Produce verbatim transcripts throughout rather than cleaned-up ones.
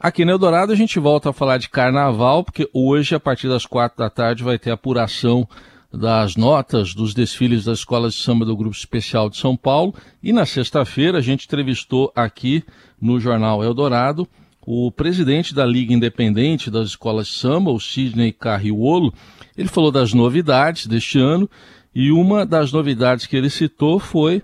Aqui no Eldorado a gente volta a falar de carnaval, porque hoje, a partir das quatro da tarde, vai ter a apuração das notas dos desfiles das escolas de samba do Grupo Especial de São Paulo. E na sexta-feira a gente entrevistou aqui no Jornal Eldorado o presidente da Liga Independente das Escolas de Samba, o Sidnei Carriuolo. Ele falou das novidades deste ano e uma das novidades que ele citou foi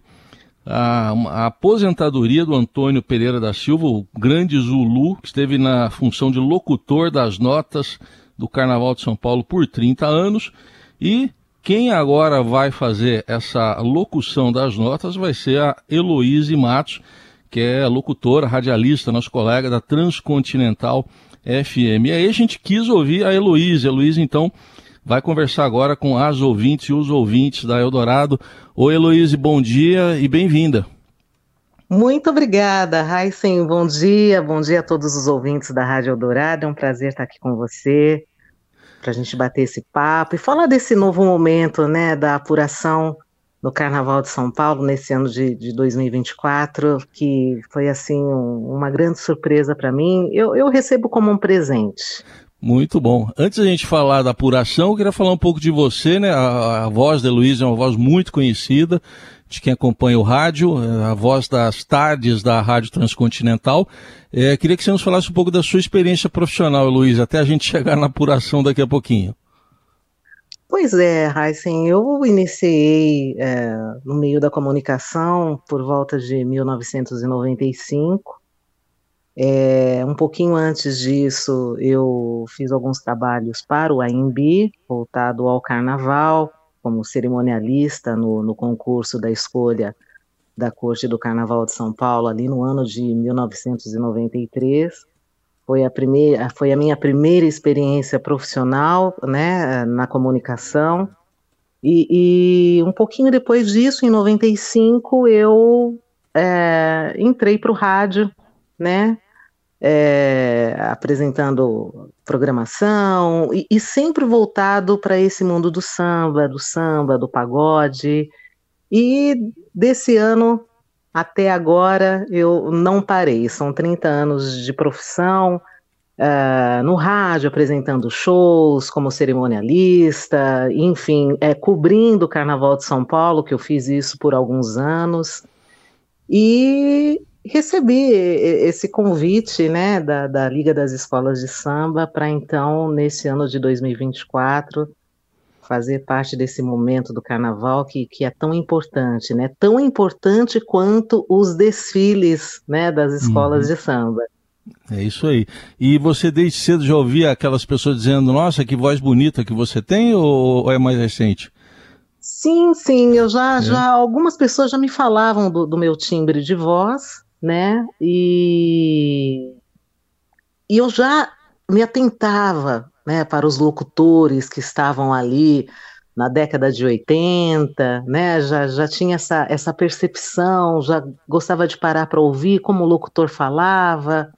a, a aposentadoria do Antônio Pereira da Silva, o grande Zulu, que esteve na função de locutor das notas do Carnaval de São Paulo por trinta anos. E quem agora vai fazer essa locução das notas vai ser a Eloíse Matos, que é locutora, radialista, nosso colega da Transcontinental F M. E aí a gente quis ouvir a Eloíse. A Eloíse, então, vai conversar agora com as ouvintes e os ouvintes da Eldorado. Oi, Eloíse, bom dia e bem-vinda. Muito obrigada, Raysen. Bom dia, bom dia a todos os ouvintes da Rádio Eldorado. É um prazer estar aqui com você, para a gente bater esse papo e falar desse novo momento, né, da apuração do Carnaval de São Paulo nesse ano de, de dois mil e vinte e quatro, que foi assim um, uma grande surpresa para mim. Eu, eu recebo como um presente. Muito bom. Antes da gente falar da apuração, eu queria falar um pouco de você, né? A, a voz da Heloísa é uma voz muito conhecida de quem acompanha o rádio, a voz das tardes da Rádio Transcontinental. É, queria que você nos falasse um pouco da sua experiência profissional, Heloísa, até a gente chegar na apuração daqui a pouquinho. Pois é, Raysen, eu iniciei é, no meio da comunicação por volta de mil novecentos e noventa e cinco. É, um pouquinho antes disso, eu fiz alguns trabalhos para o A M B, voltado ao carnaval, como cerimonialista no, no concurso da escolha da Corte do Carnaval de São Paulo, ali no ano de mil novecentos e noventa e três. Foi a, primeira, foi a minha primeira experiência profissional, né, na comunicação. E, e um pouquinho depois disso, em noventa e cinco, eu é, entrei para o rádio, né? É, apresentando programação e, e sempre voltado para esse mundo do samba, do samba, do pagode. E desse ano até agora eu não parei, são trinta anos de profissão, uh, no rádio, apresentando shows como cerimonialista, enfim, é, cobrindo o Carnaval de São Paulo, que eu fiz isso por alguns anos. E recebi esse convite, né, da, da Liga das Escolas de Samba para, então, nesse ano de dois mil e vinte e quatro, fazer parte desse momento do carnaval que, que é tão importante, né, tão importante quanto os desfiles, né, das escolas uhum. de samba. É isso aí. E você desde cedo já ouvia aquelas pessoas dizendo, nossa, que voz bonita que você tem, ou é mais recente? Sim, sim, eu já, é. já algumas pessoas já me falavam do, do meu timbre de voz, né, e, e eu já me atentava, né, para os locutores que estavam ali na década de oitenta, né, já, já tinha essa, essa percepção, já gostava de parar para ouvir como o locutor falava,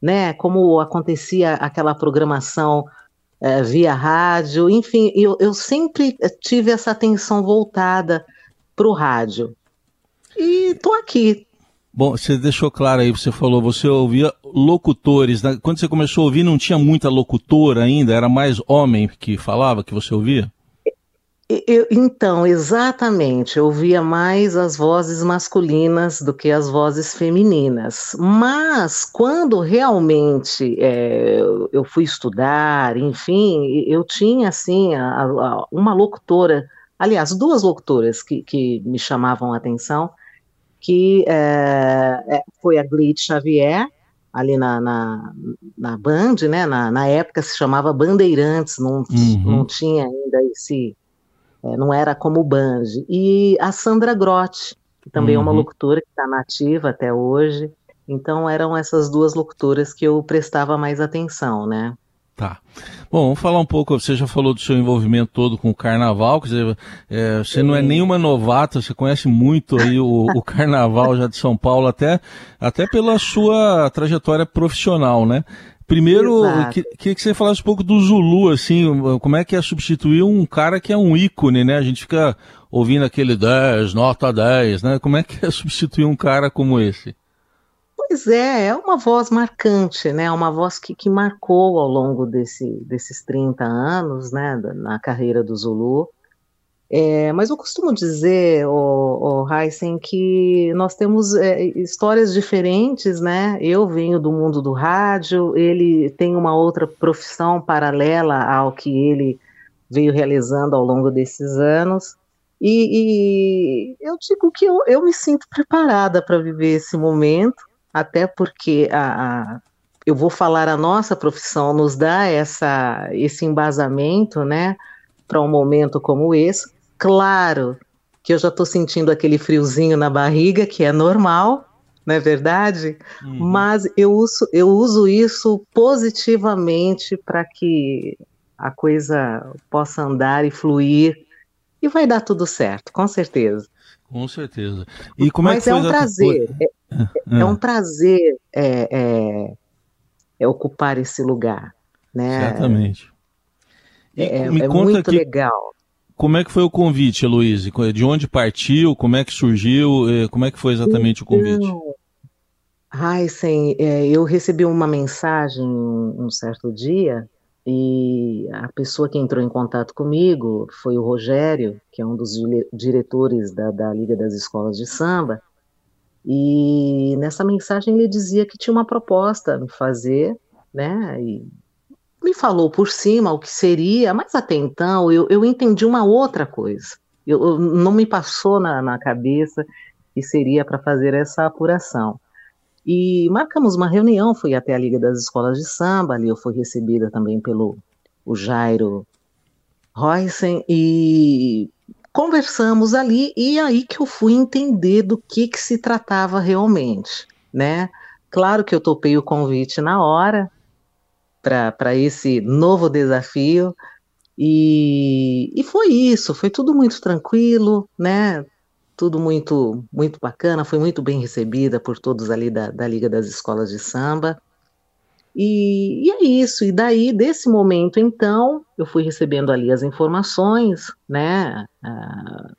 né, como acontecia aquela programação é, via rádio, enfim, eu, eu sempre tive essa atenção voltada para o rádio. E estou aqui. Bom, você deixou claro aí, você falou, você ouvia locutores, né? Quando você começou a ouvir não tinha muita locutora ainda, era mais homem que falava, que você ouvia? Eu, então, exatamente, eu ouvia mais as vozes masculinas do que as vozes femininas, mas quando realmente é, eu fui estudar, enfim, eu tinha assim a, a, uma locutora, aliás, duas locutoras que, que me chamavam a atenção, que é, foi a Glide Xavier, ali na, na, na Band, né? na, na época se chamava Bandeirantes, não, uhum. não tinha ainda esse, é, não era como Band, e a Sandra Grote, que também uhum. é uma locutora que está nativa até hoje. Então eram essas duas locutoras que eu prestava mais atenção, né? Tá. Bom, vamos falar um pouco, você já falou do seu envolvimento todo com o carnaval, quer dizer, é, você Sim. não é nenhuma novata, você conhece muito aí o, o carnaval já de São Paulo, até, até pela sua trajetória profissional, né? Primeiro, queria que, que você falasse um pouco do Zulu, assim, como é que é substituir um cara que é um ícone, né? A gente fica ouvindo aquele dez, nota dez, né? Como é que é substituir um cara como esse? Pois é, é uma voz marcante, né? Uma voz que, que marcou ao longo desse, desses trinta anos, né? Na carreira do Zulu. É, mas eu costumo dizer, o Raysen, que nós temos é, histórias diferentes, né? Eu venho do mundo do rádio, ele tem uma outra profissão paralela ao que ele veio realizando ao longo desses anos. E, e eu digo que eu, eu me sinto preparada para viver esse momento, até porque a, a, eu vou falar, a nossa profissão nos dá essa, esse embasamento, né, para um momento como esse. Claro que eu já estou sentindo aquele friozinho na barriga, que é normal, não é verdade? Uhum. Mas eu uso, eu uso isso positivamente para que a coisa possa andar e fluir, e vai dar tudo certo, com certeza. Com certeza. E como é Mas que foi é, um prazer, é, é, é um prazer, é um prazer é ocupar esse lugar, né? Exatamente. E é me é conta muito que, legal. Como é que foi o convite, Eloíse? De onde partiu? Como é que surgiu? Como é que foi exatamente então, o convite? Raysen, é, eu recebi uma mensagem um certo dia, e a pessoa que entrou em contato comigo foi o Rogério, que é um dos diretores da, da Liga das Escolas de Samba, e nessa mensagem ele dizia que tinha uma proposta a me fazer, né, e me falou por cima o que seria, mas até então eu, eu entendi uma outra coisa, eu, eu, não me passou na, na cabeça que seria para fazer essa apuração. E marcamos uma reunião, fui até a Liga das Escolas de Samba, ali eu fui recebida também pelo o Jairo Roysen, e conversamos ali, e aí que eu fui entender do que, que se tratava realmente, né? Claro que eu topei o convite na hora para esse novo desafio, e, e foi isso, foi tudo muito tranquilo, né? Tudo muito, muito bacana, fui muito bem recebida por todos ali da, da Liga das Escolas de Samba. E, e é isso, e daí, desse momento, então, eu fui recebendo ali as informações, né, ah,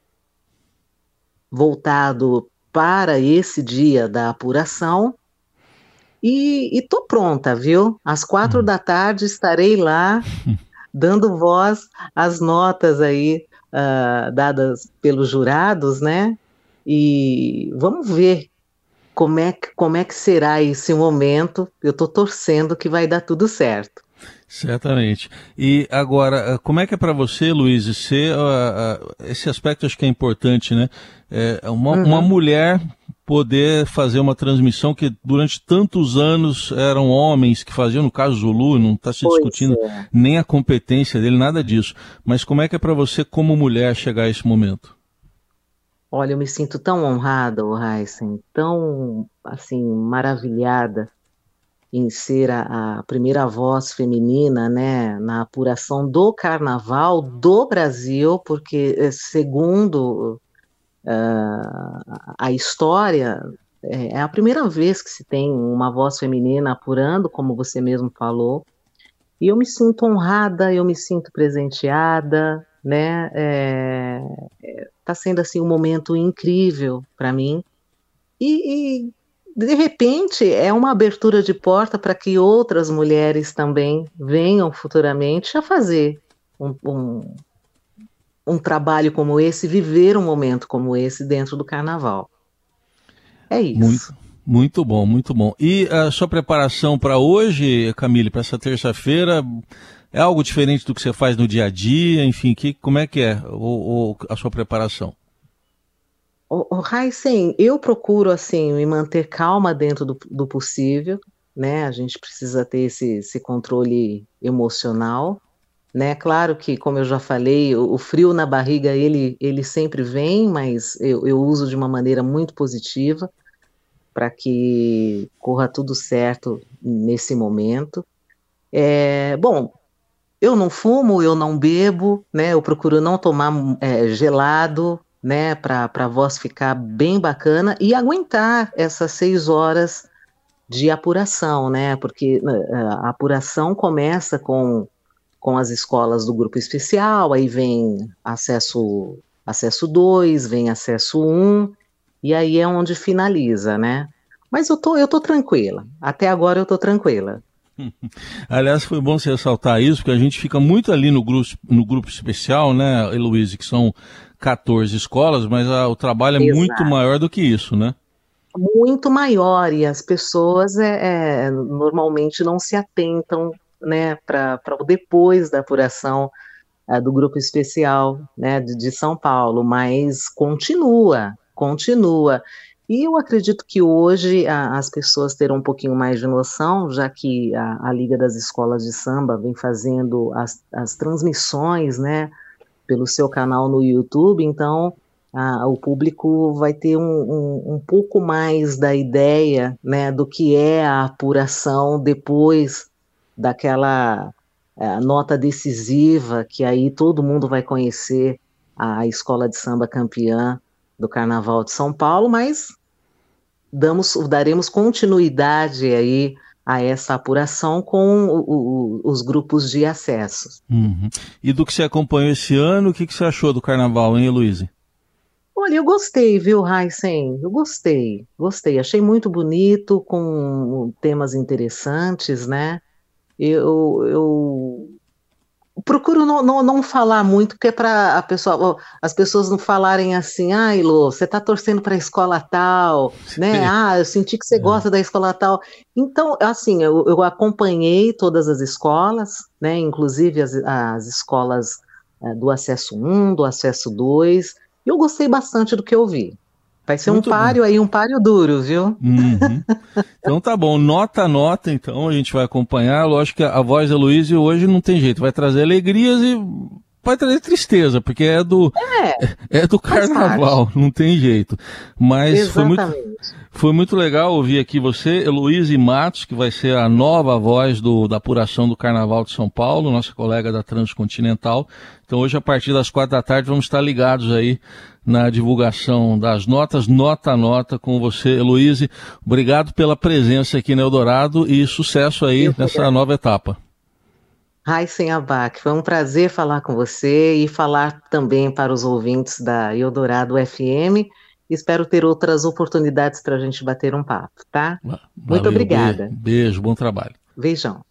voltado para esse dia da apuração, e, e tô pronta, viu? Às quatro hum. da tarde estarei lá, dando voz às notas aí, Uh, dadas pelos jurados, né? E vamos ver como é que, como é que será esse momento. Eu estou torcendo que vai dar tudo certo. Certamente. E agora, como é que é para você, Eloíse, ser, uh, uh, esse aspecto acho que é importante, né? É uma, uhum. uma mulher poder fazer uma transmissão que durante tantos anos eram homens que faziam, no caso Zulu, não está se pois discutindo é. nem a competência dele, nada disso. Mas como é que é para você, como mulher, chegar a esse momento? Olha, eu me sinto tão honrada, Raysen, tão, assim, maravilhada em ser a, a primeira voz feminina, né, na apuração do Carnaval do Brasil, porque, segundo uh, a história, é a primeira vez que se tem uma voz feminina apurando, como você mesmo falou, e eu me sinto honrada, eu me sinto presenteada, né, é, tá sendo, assim, um momento incrível para mim, e, e de repente, é uma abertura de porta para que outras mulheres também venham futuramente a fazer um, um, um trabalho como esse, viver um momento como esse dentro do Carnaval. É isso. Muito, muito bom, muito bom. E a sua preparação para hoje, Camille, para essa terça-feira, é algo diferente do que você faz no dia a dia? Enfim, que, como é que é o, o, a sua preparação? O Raysen, eu procuro, assim, me manter calma dentro do, do possível, né? A gente precisa ter esse, esse controle emocional, né? Claro que, como eu já falei, o, o frio na barriga, ele, ele sempre vem, mas eu, eu uso de uma maneira muito positiva para que corra tudo certo nesse momento. É, bom, eu não fumo, eu não bebo, né? Eu procuro não tomar é, gelado, né, para a voz ficar bem bacana e aguentar essas seis horas de apuração, né, porque a apuração começa com, com as escolas do Grupo Especial, aí vem acesso, acesso dois, vem acesso um, e aí é onde finaliza, né. Mas eu tô, eu tô tranquila. Até agora eu tô tranquila. Aliás, foi bom você ressaltar isso, porque a gente fica muito ali no grupo, no grupo especial, né, Eloíse, que são quatorze escolas, mas a, o trabalho é Exato. Muito maior do que isso, né? Muito maior, e as pessoas é, é, normalmente não se atentam, né, para o depois da apuração é, do Grupo Especial, né, de, de São Paulo, mas continua, continua. E eu acredito que hoje a, as pessoas terão um pouquinho mais de noção, já que a, a Liga das Escolas de Samba vem fazendo as, as transmissões, né, pelo seu canal no YouTube, então a, o público vai ter um, um, um pouco mais da ideia, né, do que é a apuração depois daquela a, nota decisiva, que aí todo mundo vai conhecer a Escola de Samba campeã do Carnaval de São Paulo, mas damos, daremos continuidade aí a essa apuração com o, o, os grupos de acesso. Uhum. E do que você acompanhou esse ano, o que, que você achou do Carnaval, hein, Eloíse? Olha, eu gostei, viu, Raysen? Eu gostei, gostei. Achei muito bonito, com temas interessantes, né? Eu... eu... Procuro não, não, não falar muito, porque é para a pessoa, as pessoas não falarem assim, ah, Elô, você está torcendo para a escola tal, né? Ah, eu senti que você gosta é. da escola tal. Então, assim, eu, eu acompanhei todas as escolas, né? Inclusive as, as escolas é, do acesso um, do acesso dois. Eu gostei bastante do que eu vi. Vai ser muito um páreo bom. Aí, um páreo duro, viu? Uhum. Então tá bom, nota a nota, então a gente vai acompanhar. Lógico que a voz da Eloíse hoje não tem jeito, vai trazer alegrias e vai trazer tristeza, porque é do, é, é do carnaval, não tem jeito. Mas Exatamente. foi muito, foi muito legal ouvir aqui você, Eloíse Matos, que vai ser a nova voz do, da apuração do Carnaval de São Paulo, nossa colega da Transcontinental. Então hoje, a partir das quatro da tarde, vamos estar ligados aí na divulgação das notas, nota a nota, com você, Eloíse. Obrigado pela presença aqui no Eldorado e sucesso aí Eu nessa obrigado. nova etapa. Raysen Abac, foi um prazer falar com você e falar também para os ouvintes da Eldorado F M. Espero ter outras oportunidades para a gente bater um papo, tá? Valeu, muito obrigada. Beijo, bom trabalho. Beijão.